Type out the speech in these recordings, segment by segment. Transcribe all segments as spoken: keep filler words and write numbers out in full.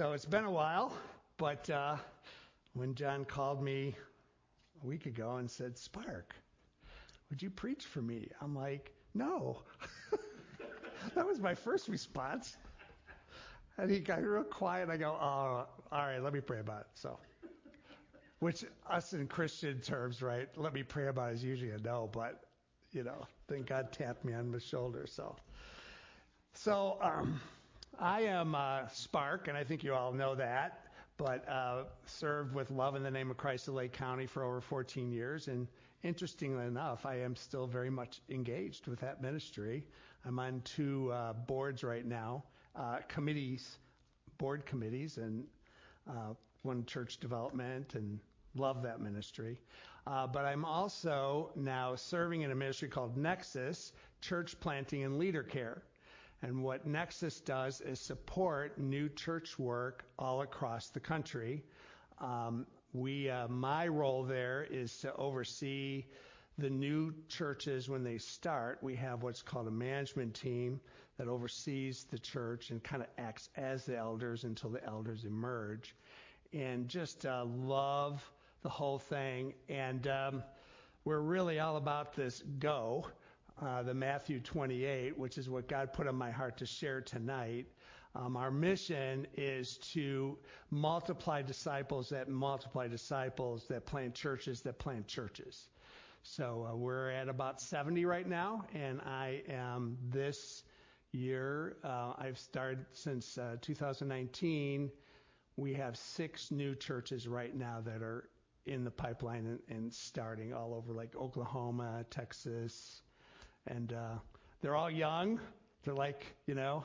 So it's been a while, but uh, when John called me a week ago and said, Spark, would you preach for me? I'm like, no. That was my first response. And he got real quiet. I go, oh, all right, let me pray about it. So, which us in Christian terms, right, let me pray about it is usually a no, but, you know, then God tapped me on the shoulder. So, so um, I am uh, Spark, and I think you all know that, but uh, served with Love in the Name of Christ in Lake County for over fourteen years. And interestingly enough, I am still very much engaged with that ministry. I'm on two uh, boards right now, uh, committees, board committees, and uh, one church development, and love that ministry. Uh, but I'm also now serving in a ministry called Nexus Church Planting and Leader Care. And what Nexus does is support new church work all across the country. Um, we, uh, my role there is to oversee the new churches when they start. We have what's called a management team that oversees the church and kind of acts as the elders until the elders emerge. And just uh, love the whole thing. And um, we're really all about this go. Uh, the Matthew twenty-eight, which is what God put on my heart to share tonight. Um, our mission is to multiply disciples that multiply disciples that plant churches that plant churches. So uh, we're at about seventy right now, and I am this year. Uh, I've started since uh, two thousand nineteen. We have six new churches right now that are in the pipeline and, and starting all over, like Oklahoma, Texas. And uh, they're all young. They're like, you know,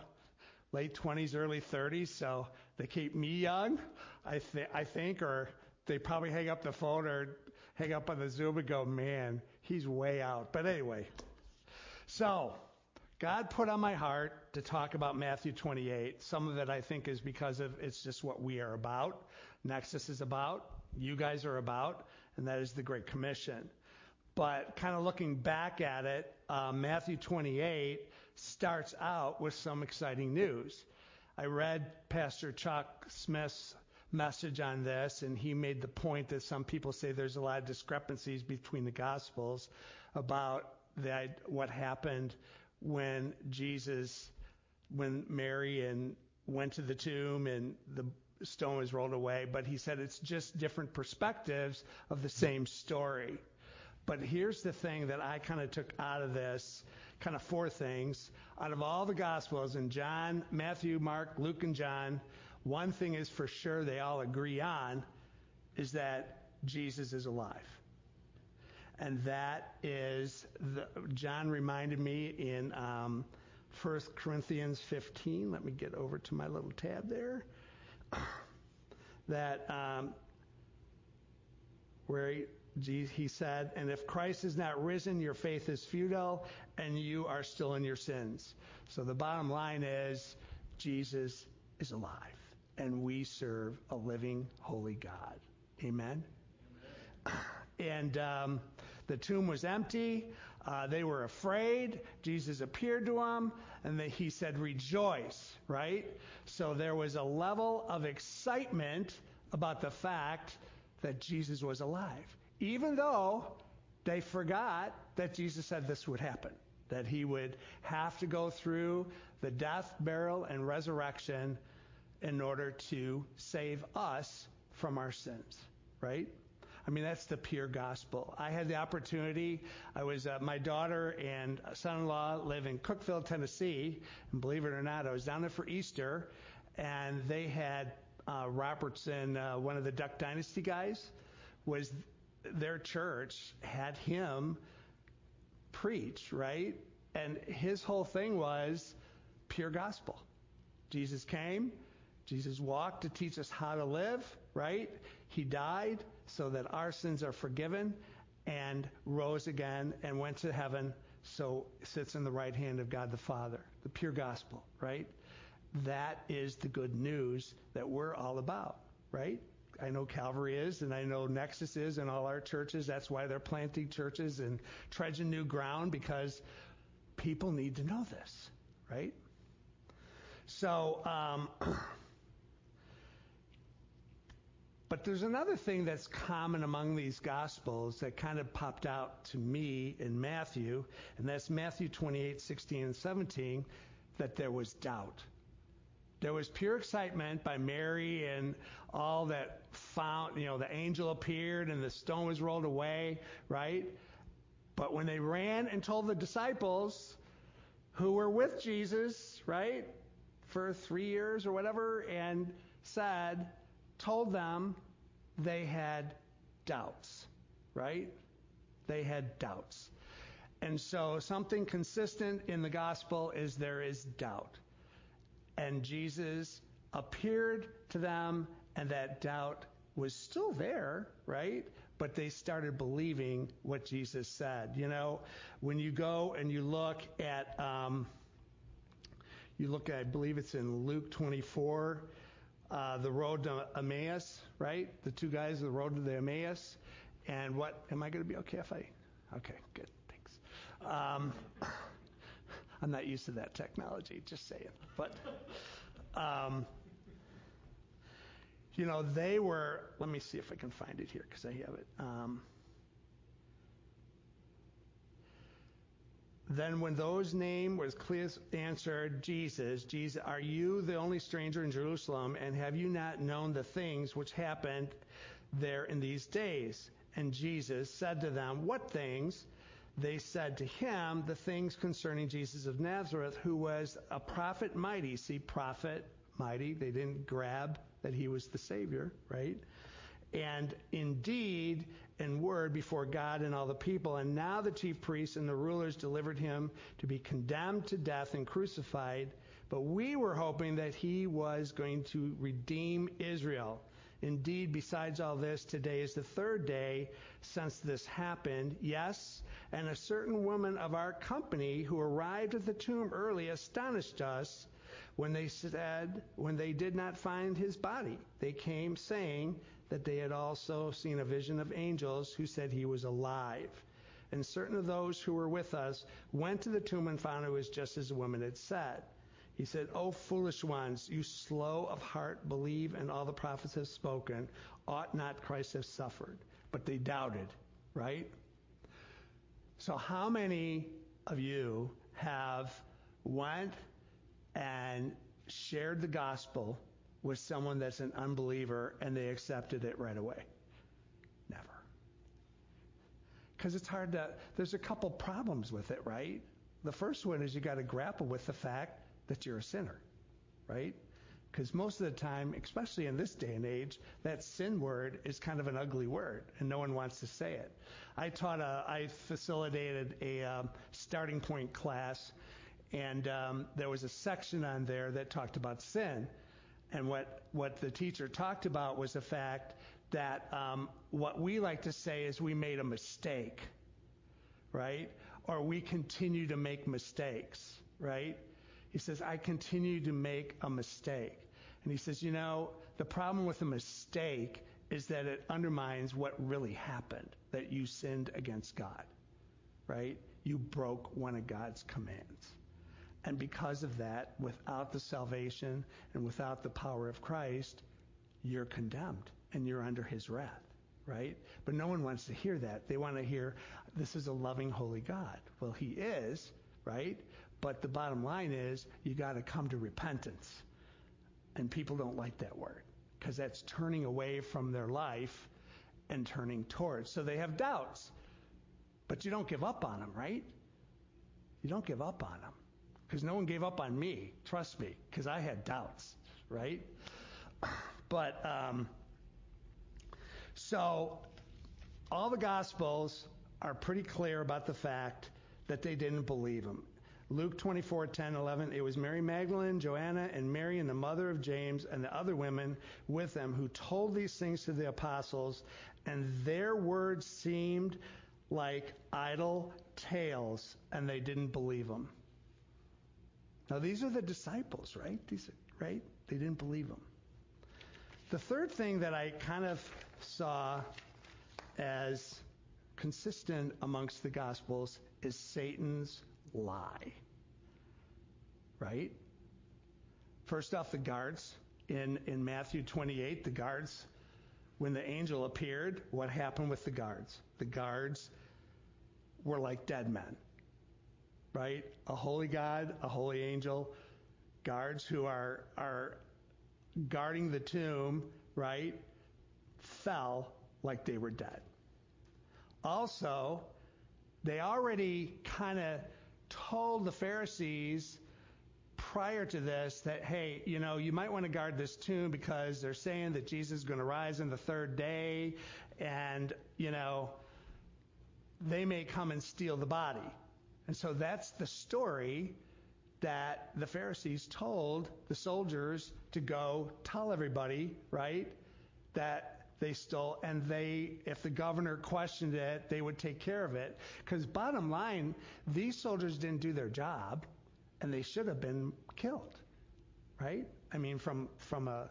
late twenties, early thirties. So they keep me young, I, th- I think, or they probably hang up the phone or hang up on the Zoom and go, man, he's way out. But anyway, so God put on my heart to talk about Matthew twenty-eight. Some of it I think is because of it's just what we are about. Nexus is about. You guys are about. And that is the Great Commission. But kind of looking back at it, uh, Matthew twenty-eight starts out with some exciting news. I read Pastor Chuck Smith's message on this, and he made the point that some people say there's a lot of discrepancies between the Gospels about that what happened when Jesus, when Mary and went to the tomb and the stone was rolled away. But he said it's just different perspectives of the same story. But here's the thing that I kind of took out of this, kind of four things. Out of all the Gospels in John, Matthew, Mark, Luke, and John, one thing is for sure they all agree on is that Jesus is alive. And that is, the, John reminded me in um, First Corinthians fifteen, let me get over to my little tab there, that um, where he, He said, and if Christ is not risen, your faith is futile, and you are still in your sins. So the bottom line is, Jesus is alive, and we serve a living, holy God. Amen? Amen. And um, the tomb was empty. Uh, they were afraid. Jesus appeared to them, and they, he said, rejoice, right? So there was a level of excitement about the fact that Jesus was alive. Even though they forgot that Jesus said this would happen, that he would have to go through the death, burial, and resurrection in order to save us from our sins, right? I mean, that's the pure gospel. I had the opportunity. I was uh, my daughter and son-in-law live in Cookeville, Tennessee, and believe it or not, I was down there for Easter, and they had uh, Robertson, uh, one of the Duck Dynasty guys, was their church had him preach, right? And his whole thing was pure gospel. Jesus came, Jesus walked to teach us how to live, right? He died so that our sins are forgiven and rose again and went to heaven, so sits in the right hand of God the Father. The pure gospel, right? That is the good news that we're all about, right? I know Calvary is, and I know Nexus is, and all our churches. That's why they're planting churches and treading new ground, because people need to know this, right? So um, But there's another thing that's common among these Gospels that kind of popped out to me in Matthew, and that's Matthew twenty-eight, sixteen, and seventeen, that there was doubt. There was pure excitement by Mary and all that found, you know, the angel appeared and the stone was rolled away, right? But when they ran and told the disciples who were with Jesus, right, for three years or whatever, and said, told them they had doubts, right? They had doubts. And so something consistent in the gospel is there is doubt. And Jesus appeared to them, and that doubt was still there, right? But they started believing what Jesus said. You know, when you go and you look at, um, you look at, I believe it's in Luke twenty-four, uh, the road to Emmaus, right? The two guys, the road to the Emmaus. And what, am I going to be okay if I, okay, good, thanks. Um, I'm not used to that technology, just saying. But, um, you know, they were, let me see if I can find it here because I have it. Um, then when those name was clear, answered Jesus, Jesus, are you the only stranger in Jerusalem? And have you not known the things which happened there in these days? And Jesus said to them, what things? They said to him, the things concerning Jesus of Nazareth, who was a prophet mighty. See, prophet mighty. They didn't grab that he was the Savior, right? And indeed, in word before God and all the people. And now the chief priests and the rulers delivered him to be condemned to death and crucified. But we were hoping that he was going to redeem Israel. Indeed, besides all this, today is the third day since this happened. Yes, and a certain woman of our company who arrived at the tomb early astonished us when they said, when they did not find his body. They came saying that they had also seen a vision of angels who said he was alive. And certain of those who were with us went to the tomb and found it was just as the woman had said. He said, O foolish ones, you slow of heart, believe, and all the prophets have spoken. Ought not Christ have suffered? But they doubted, right? So how many of you have went and shared the gospel with someone that's an unbeliever and they accepted it right away? Never. Because it's hard to, there's a couple problems with it, right? The first one is you got to grapple with the fact that you're a sinner, right? Because most of the time, especially in this day and age, that sin word is kind of an ugly word, and no one wants to say it. I taught a, I facilitated a um, starting point class, and um, there was a section on there that talked about sin. And what, what the teacher talked about was the fact that um, what we like to say is we made a mistake, right? Or we continue to make mistakes, right? He says, I continue to make a mistake. And he says, you know, the problem with a mistake is that it undermines what really happened, that you sinned against God, right? You broke one of God's commands. And because of that, without the salvation and without the power of Christ, you're condemned and you're under his wrath, right? But no one wants to hear that. They want to hear, this is a loving, holy God. Well, he is, right? But the bottom line is you got to come to repentance. And people don't like that word because that's turning away from their life and turning towards. So they have doubts, but you don't give up on them, right? You don't give up on them because no one gave up on me. Trust me, because I had doubts, right? But um, so all the Gospels are pretty clear about the fact that they didn't believe him. Luke twenty-four, ten, eleven, it was Mary Magdalene, Joanna, and Mary, and the mother of James, and the other women with them who told these things to the apostles, and their words seemed like idle tales, and they didn't believe them. Now, these are the disciples, right? These, right? They didn't believe them. The third thing that I kind of saw as consistent amongst the Gospels is Satan's lie, right? First off, the guards in, in Matthew twenty-eight, the guards When the angel appeared, what happened with the guards? The guards were like dead men, right? A holy God, a holy angel, guards who are, are guarding the tomb, right, fell like they were dead. Also, they already kind of told the Pharisees prior to this that, hey, you know, you might want to guard this tomb because they're saying that Jesus is going to rise on the third day and, you know, they may come and steal the body. And so that's the story that the Pharisees told the soldiers to go tell everybody, right, that they stole. And they, if the governor questioned it, they would take care of it. Because bottom line, these soldiers didn't do their job, and they should have been killed, right? I mean, from from a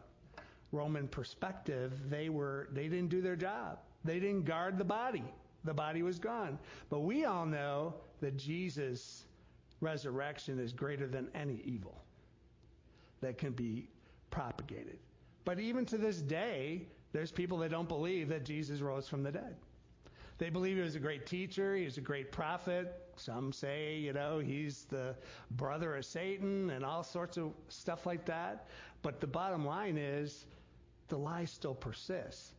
Roman perspective, they were they didn't do their job. They didn't guard the body. The body was gone. But we all know that Jesus' resurrection is greater than any evil that can be propagated. But even to this day, there's people that don't believe that Jesus rose from the dead. They believe he was a great teacher, he was a great prophet. Some say, you know, he's the brother of Satan and all sorts of stuff like that. But the bottom line is the lie still persists.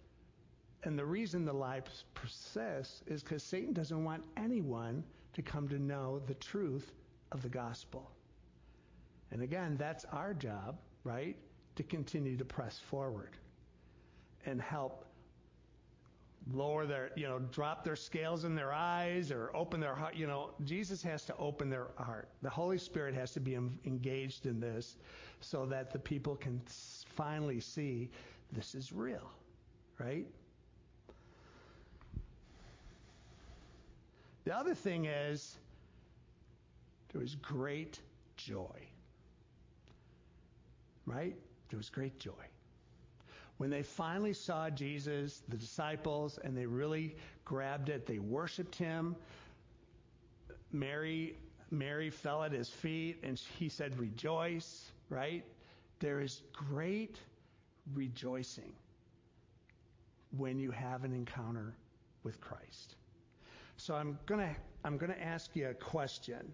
And the reason the lie persists is because Satan doesn't want anyone to come to know the truth of the gospel. And again, that's our job, right? To continue to press forward and help lower their, you know, drop their scales in their eyes or open their heart. You know, Jesus has to open their heart. The Holy Spirit has to be engaged in this so that the people can finally see this is real, right? The other thing is, there was great joy, right? There was great joy. When they finally saw Jesus, the disciples, and they really grabbed it, they worshiped him. Mary, Mary fell at his feet, and he said, rejoice, right? There is great rejoicing when you have an encounter with Christ. So I'm gonna I'm gonna ask you a question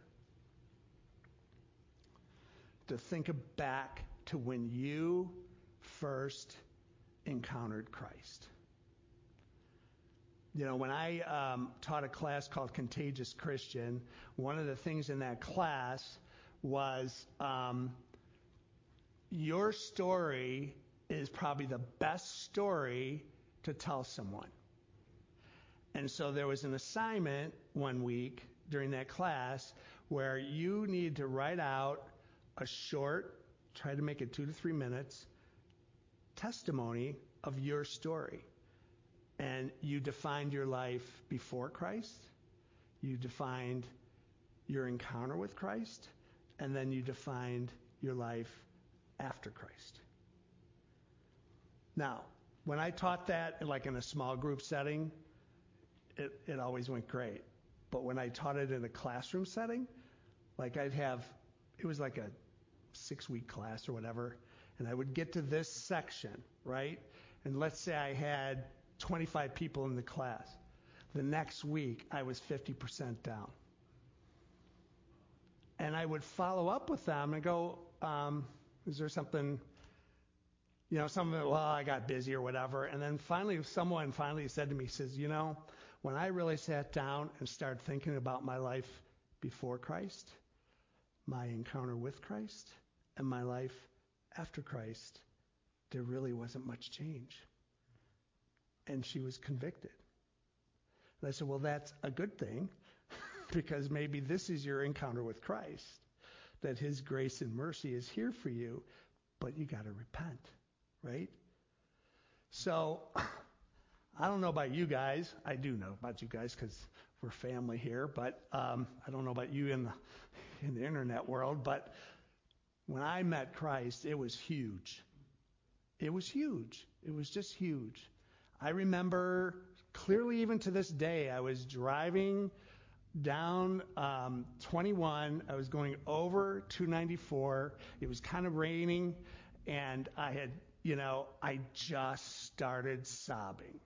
to think back to when you first encountered Christ. You know, when I um, taught a class called Contagious Christian, one of the things in that class was um, your story is probably the best story to tell someone. And so there was an assignment one week during that class where you need to write out a short, try to make it two to three minutes, testimony of your story. And you defined your life before Christ, you defined your encounter with Christ, and then you defined your life after Christ. Now, when I taught that, like in a small group setting, It, it always went great. But when I taught it in a classroom setting, like I'd have, it was like a six-week class or whatever, and I would get to this section, right? And let's say I had twenty-five people in the class. The next week, I was fifty percent down. And I would follow up with them and go, um, is there something, you know, something, well, I got busy or whatever. And then finally, someone finally said to me, says, you know, when I really sat down and started thinking about my life before Christ, my encounter with Christ, and my life after Christ, there really wasn't much change. And she was convicted. And I said, well, that's a good thing, because maybe this is your encounter with Christ, that his grace and mercy is here for you, but you got to repent, right? So I don't know about you guys. I do know about you guys because we're family here, but um, I don't know about you in the, in the internet world, but when I met Christ, it was huge. It was huge. It was just huge. I remember clearly even to this day, I was driving down um, twenty-one. I was going over two ninety-four. It was kind of raining, and I had you know, I just started sobbing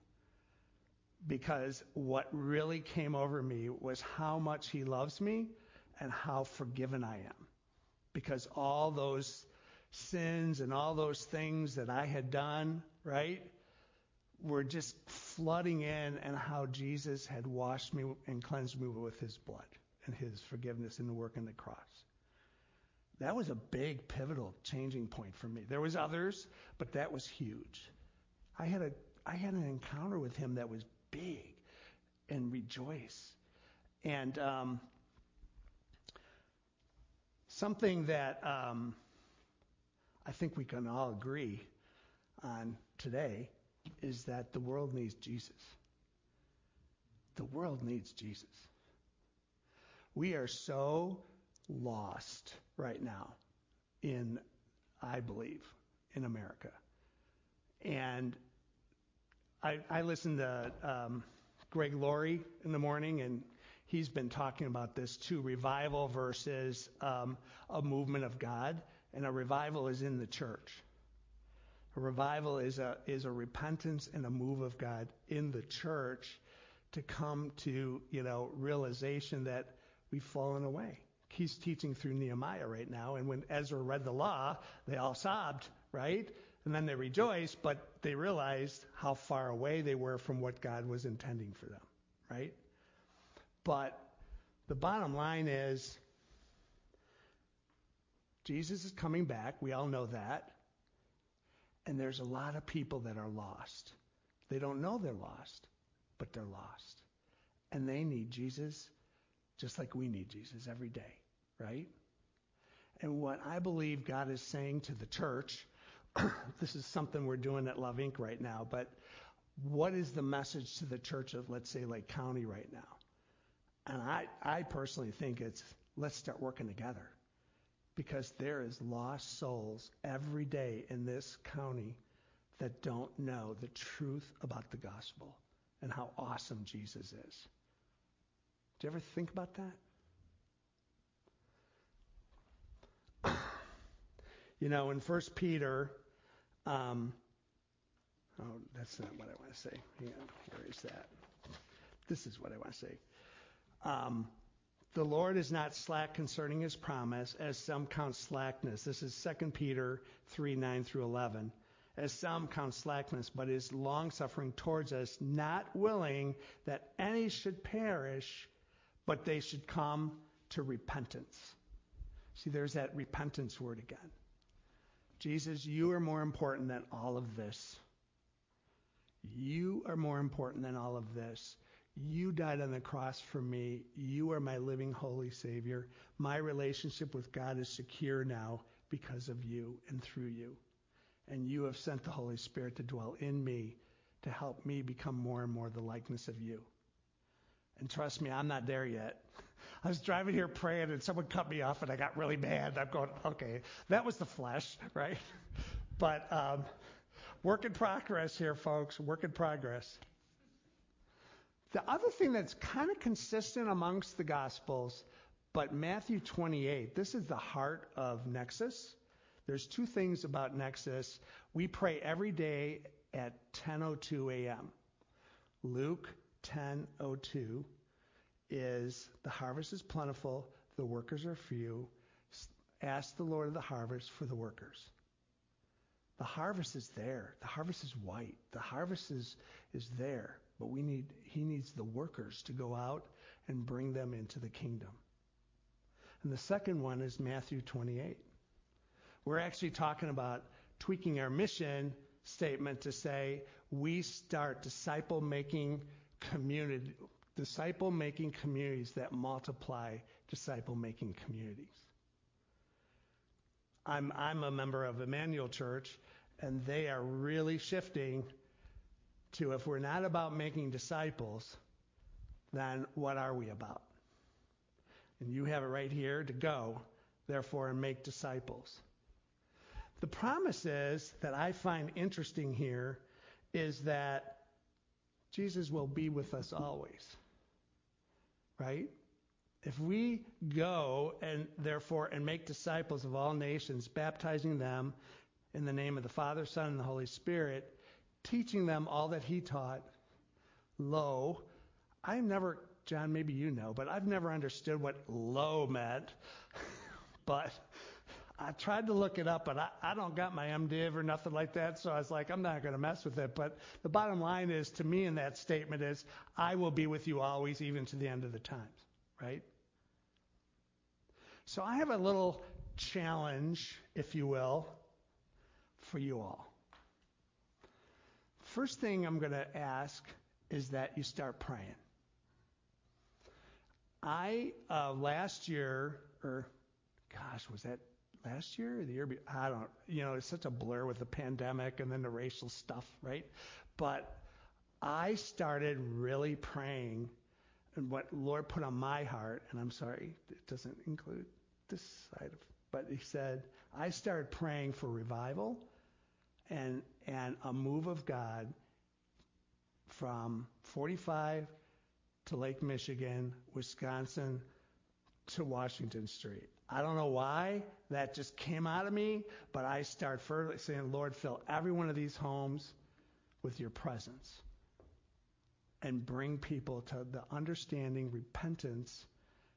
because what really came over me was how much he loves me and how forgiven I am. Because all those sins and all those things that I had done, right, were just flooding in, and how Jesus had washed me and cleansed me with his blood and his forgiveness in the work on the cross. That was a big, pivotal changing point for me. There was others, but that was huge. I had a I had an encounter with him that was big, and rejoice. And um, something that um, I think we can all agree on today is that the world needs Jesus. The world needs Jesus. We are so lost right now in, I believe, in America. And I, I listen to um, Greg Laurie in the morning, and he's been talking about this too, revival versus um, a movement of God. And a revival is in the church. A revival is a is a repentance and a move of God in the church to come to, you know, realization that we've fallen away. He's teaching through Nehemiah right now, and when Ezra read the law, they all sobbed, right? And then they rejoiced, but they realized how far away they were from what God was intending for them, right? But the bottom line is Jesus is coming back. We all know that. And there's a lot of people that are lost. They don't know they're lost, but they're lost. And they need Jesus just like we need Jesus every day, right? And what I believe God is saying to the church, this is something we're doing at Love Incorporated right now, but what is the message to the church of, let's say, Lake County right now? And I, I personally think it's, let's start working together. Because there is lost souls every day in this county that don't know the truth about the gospel and how awesome Jesus is. Do you ever think about that? You know, in First Peter, um, oh, that's not what I want to say. Hang on, where is that? This is what I want to say. Um, The Lord is not slack concerning his promise, as some count slackness. This is Second Peter three, nine through eleven. As some count slackness, but is long-suffering towards us, not willing that any should perish, but they should come to repentance. See, there's that repentance word again. Jesus, you are more important than all of this. You are more important than all of this. You died on the cross for me. You are my living, holy Savior. My relationship with God is secure now because of you and through you. And you have sent the Holy Spirit to dwell in me to help me become more and more the likeness of you. And trust me, I'm not there yet. I was driving here praying and someone cut me off and I got really mad. I'm going, okay, that was the flesh, right? But um, work in progress here, folks. Work in progress. The other thing that's kind of consistent amongst the Gospels, but Matthew twenty-eight, this is the heart of Nexus. There's two things about Nexus. We pray every day at ten oh two a.m. Luke ten oh two is the harvest is plentiful, the workers are few. Ask the Lord of the harvest for the workers. The harvest is there. The harvest is white. The harvest is, is there. But we need he needs the workers to go out and bring them into the kingdom. And the second one is Matthew twenty-eight. We're actually talking about tweaking our mission statement to say we start disciple making community disciple making communities that multiply disciple making communities. I'm I'm a member of Emmanuel Church, and they are really shifting to, if we're not about making disciples, then what are we about? And you have it right here to go, therefore, and make disciples. The promise is that I find interesting here is that Jesus will be with us always, right? If we go and therefore and make disciples of all nations, baptizing them in the name of the Father, Son, and the Holy Spirit, teaching them all that he taught. Lo, I never, John, maybe you know, but I've never understood what lo meant. But I tried to look it up, but I, I don't got my MDiv or nothing like that, so I was like, I'm not going to mess with it. But the bottom line is, to me in that statement is, I will be with you always, even to the end of the times, right? So I have a little challenge, if you will, for you all. First thing I'm going to ask is that you start praying. I, uh, last year, or gosh, was that last year or the year before? I don't, you know, it's such a blur with the pandemic and then the racial stuff, right? But I started really praying, and what Lord put on my heart, and I'm sorry, it doesn't include this side of, but he said, I started praying for revival and and a move of God from forty-five to Lake Michigan, Wisconsin, to Washington Street. I don't know why that just came out of me, but I start further saying, Lord, fill every one of these homes with your presence and bring people to the understanding, repentance,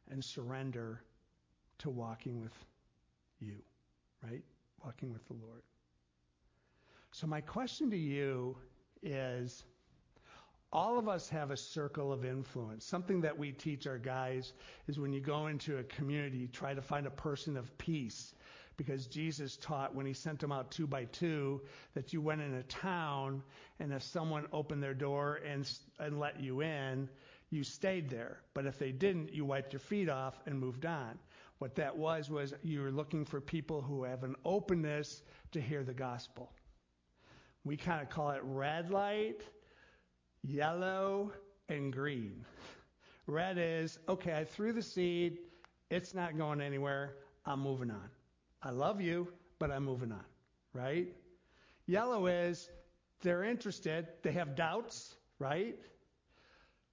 and surrender to walking with you, right? Walking with the Lord. So my question to you is, all of us have a circle of influence. Something that we teach our guys is when you go into a community, try to find a person of peace, because Jesus taught when he sent them out two by two that you went in a town, and if someone opened their door and, and let you in, you stayed there. But if they didn't, you wiped your feet off and moved on. What that was was you were looking for people who have an openness to hear the gospel. We kind of call it red light, yellow, and green. Red is, okay, I threw the seed. It's not going anywhere. I'm moving on. I love you, but I'm moving on, right? Yellow is they're interested. They have doubts, right?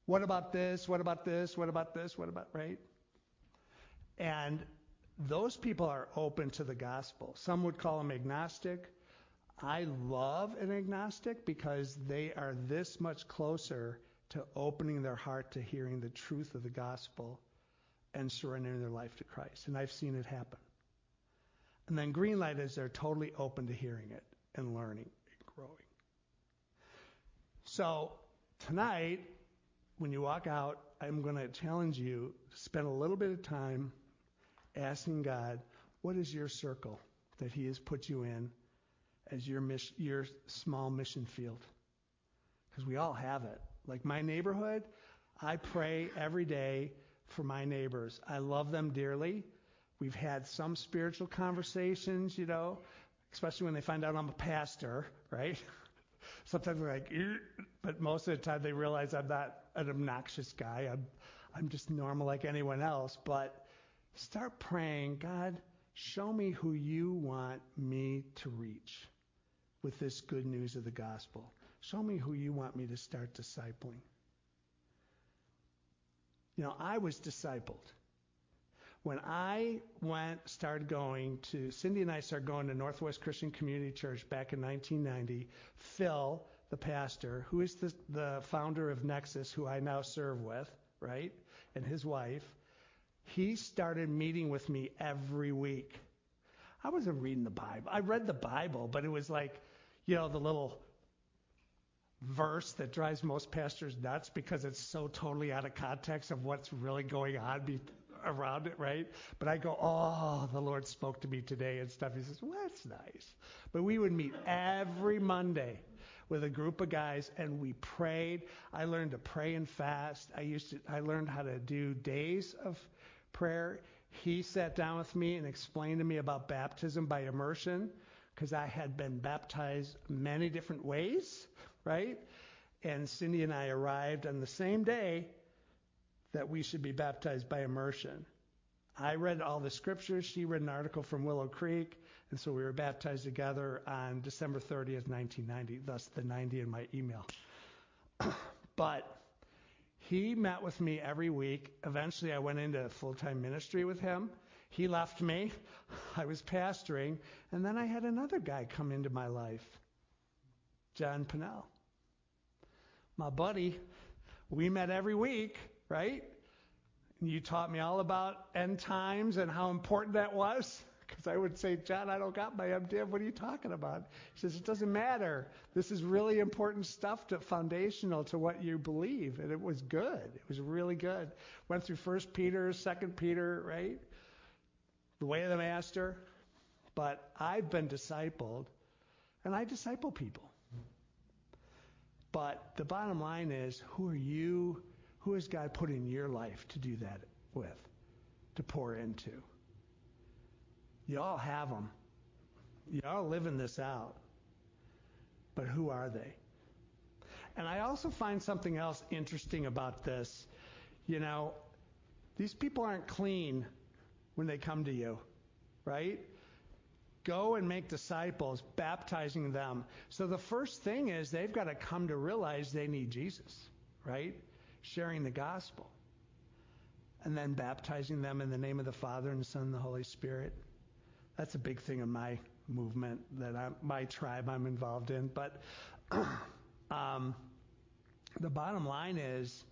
What about this? What about this? What about this? What about, right? And those people are open to the gospel. Some would call them agnostic. I love an agnostic because they are this much closer to opening their heart to hearing the truth of the gospel and surrendering their life to Christ. And I've seen it happen. And then green light is they're totally open to hearing it and learning and growing. So tonight, when you walk out, I'm going to challenge you to spend a little bit of time asking God, what is your circle that he has put you in as your mission, your small mission field? Because we all have it. Like my neighborhood, I pray every day for my neighbors. I love them dearly. We've had some spiritual conversations, you know, especially when they find out I'm a pastor, right? Sometimes they're like, ew. But most of the time they realize I'm not an obnoxious guy. I'm, I'm just normal like anyone else. But start praying, God, show me who you want me to reach with this good news of the gospel. Show me who you want me to start discipling. You know, I was discipled. When I went, started going to, Cindy and I started going to Northwest Christian Community Church back in nineteen ninety, Phil, the pastor, who is the, the founder of Nexus, who I now serve with, right, and his wife, he started meeting with me every week. I wasn't reading the Bible. I read the Bible, but it was like, you know, the little verse that drives most pastors nuts because it's so totally out of context of what's really going on be- around it, right? But I go, oh, the Lord spoke to me today and stuff. He says, well, that's nice. But we would meet every Monday with a group of guys, and we prayed. I learned to pray and fast. I used to. I learned how to do days of prayer. He sat down with me and explained to me about baptism by immersion, because I had been baptized many different ways, right? And Cindy and I arrived on the same day that we should be baptized by immersion. I read all the scriptures. She read an article from Willow Creek. And so we were baptized together on December thirtieth, nineteen ninety, thus the ninety in my email. But he met with me every week. Eventually I went into full-time ministry with him, He left me. I was pastoring. And then I had another guy come into my life, John Pinnell. My buddy, we met every week, right? And you taught me all about end times and how important that was. Because I would say, John, I don't got my M D Iv. What are you talking about? He says, it doesn't matter. This is really important stuff, to foundational to what you believe. And it was good. It was really good. Went through First Peter, Second Peter, right? The Way of the Master. But I've been discipled, and I disciple people. But the bottom line is, who are you, who has God put in your life to do that with, to pour into? Y'all have them. Y'all living this out. But who are they? And I also find something else interesting about this. You know, these people aren't clean when they come to you, right? Go and make disciples, baptizing them. So the first thing is they've got to come to realize they need Jesus, right? Sharing the gospel. And then baptizing them in the name of the Father and the Son and the Holy Spirit. That's a big thing in my movement, that I, my tribe I'm involved in. But um, the bottom line is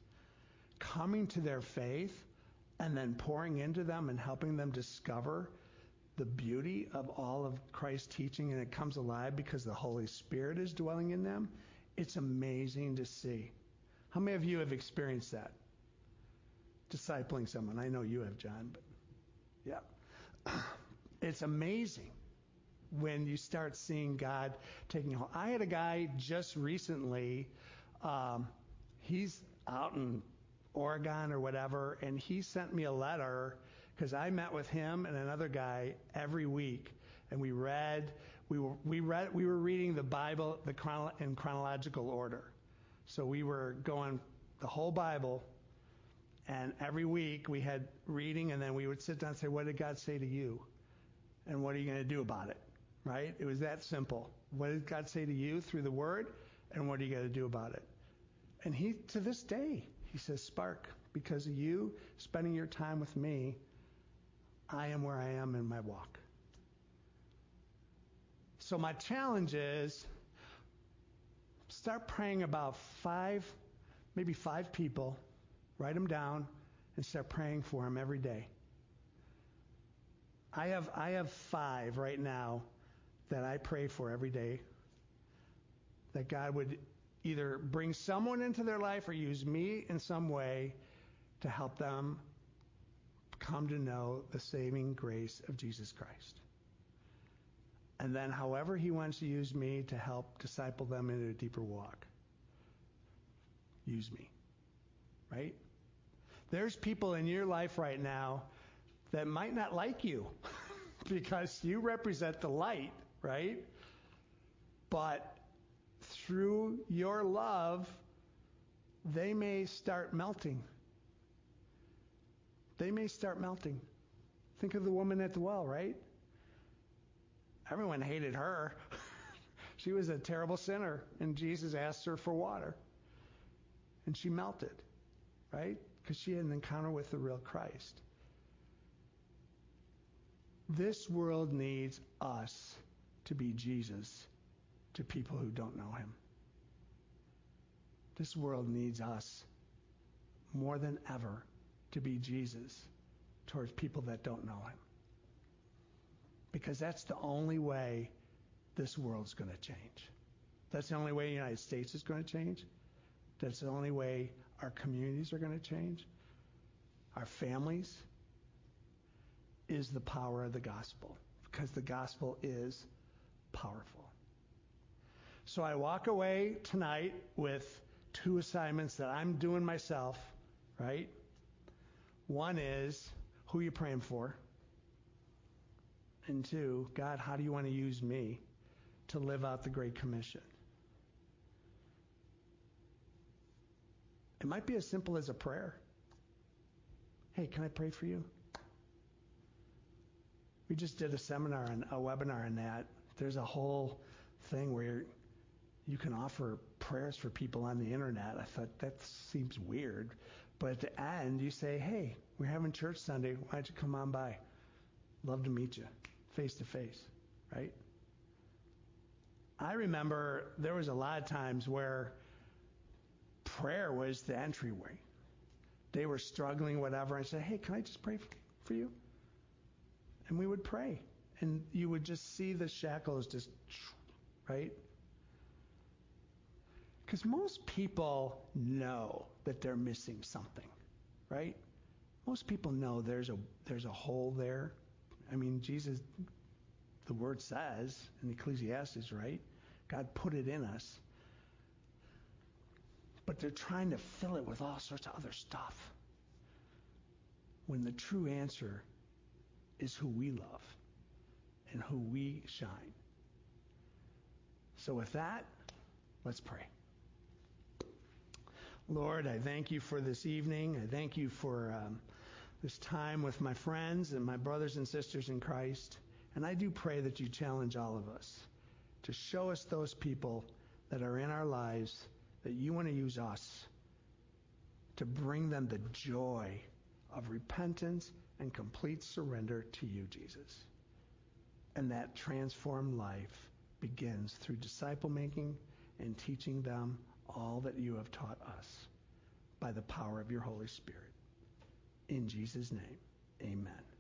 coming to their faith and then pouring into them and helping them discover the beauty of all of Christ's teaching, and it comes alive because the Holy Spirit is dwelling in them. It's amazing to see. How many of you have experienced that? Discipling someone. I know you have, John, but yeah. It's amazing when you start seeing God taking hold. I had a guy just recently, um, he's out in Oregon or whatever, and he sent me a letter because I met with him and another guy every week, and we read, we were, we read, we were reading the Bible the chrono, in chronological order. So we were going the whole Bible, and every week we had reading, and then we would sit down and say, what did God say to you? And what are you going to do about it, right? It was that simple. What did God say to you through the word? And what are you going to do about it? And he, to this day, he says, Spark, because of you spending your time with me, I am where I am in my walk. So my challenge is start praying about five, maybe five people, write them down, and start praying for them every day. I have I have five right now that I pray for every day, that God would either bring someone into their life or use me in some way to help them come to know the saving grace of Jesus Christ. And then however he wants to use me to help disciple them into a deeper walk, use me, right? There's people in your life right now that might not like you because you represent the light, right? But through your love, they may start melting. They may start melting. Think of the woman at the well, right? Everyone hated her. She was a terrible sinner, and Jesus asked her for water. And she melted, right? Because she had an encounter with the real Christ. This world needs us to be Jesus to people who don't know him. This world needs us more than ever to be Jesus towards people that don't know him. Because that's the only way this world's going to change. That's the only way the United States is going to change. That's the only way our communities are going to change. Our families, is the power of the gospel, because the gospel is powerful. So I walk away tonight with two assignments that I'm doing myself, right? One is, who are you praying for? And two, God, how do you want to use me to live out the Great Commission? It might be as simple as a prayer. Hey, can I pray for you? We just did a seminar and a webinar on that. There's a whole thing where you can offer prayers for people on the internet. I thought that seems weird. But at the end, you say, hey, we're having church Sunday. Why don't you come on by? Love to meet you face to face, right? I remember there was a lot of times where prayer was the entryway. They were struggling, whatever. I said, hey, can I just pray for you? And we would pray. And you would just see the shackles just, right? Because most people know that they're missing something, right? Most people know there's a there's a hole there. I mean, Jesus, the word says in Ecclesiastes, right? God put it in us. But they're trying to fill it with all sorts of other stuff. When the true answer is who we love and who we shine. So with that, let's pray. Lord, I thank you for this evening. I thank you for um, this time with my friends and my brothers and sisters in Christ. And I do pray that you challenge all of us to show us those people that are in our lives that you want to use us to bring them the joy of repentance and complete surrender to you, Jesus. And that transformed life begins through disciple making and teaching them all that you have taught us by the power of your Holy Spirit. In Jesus' name, amen.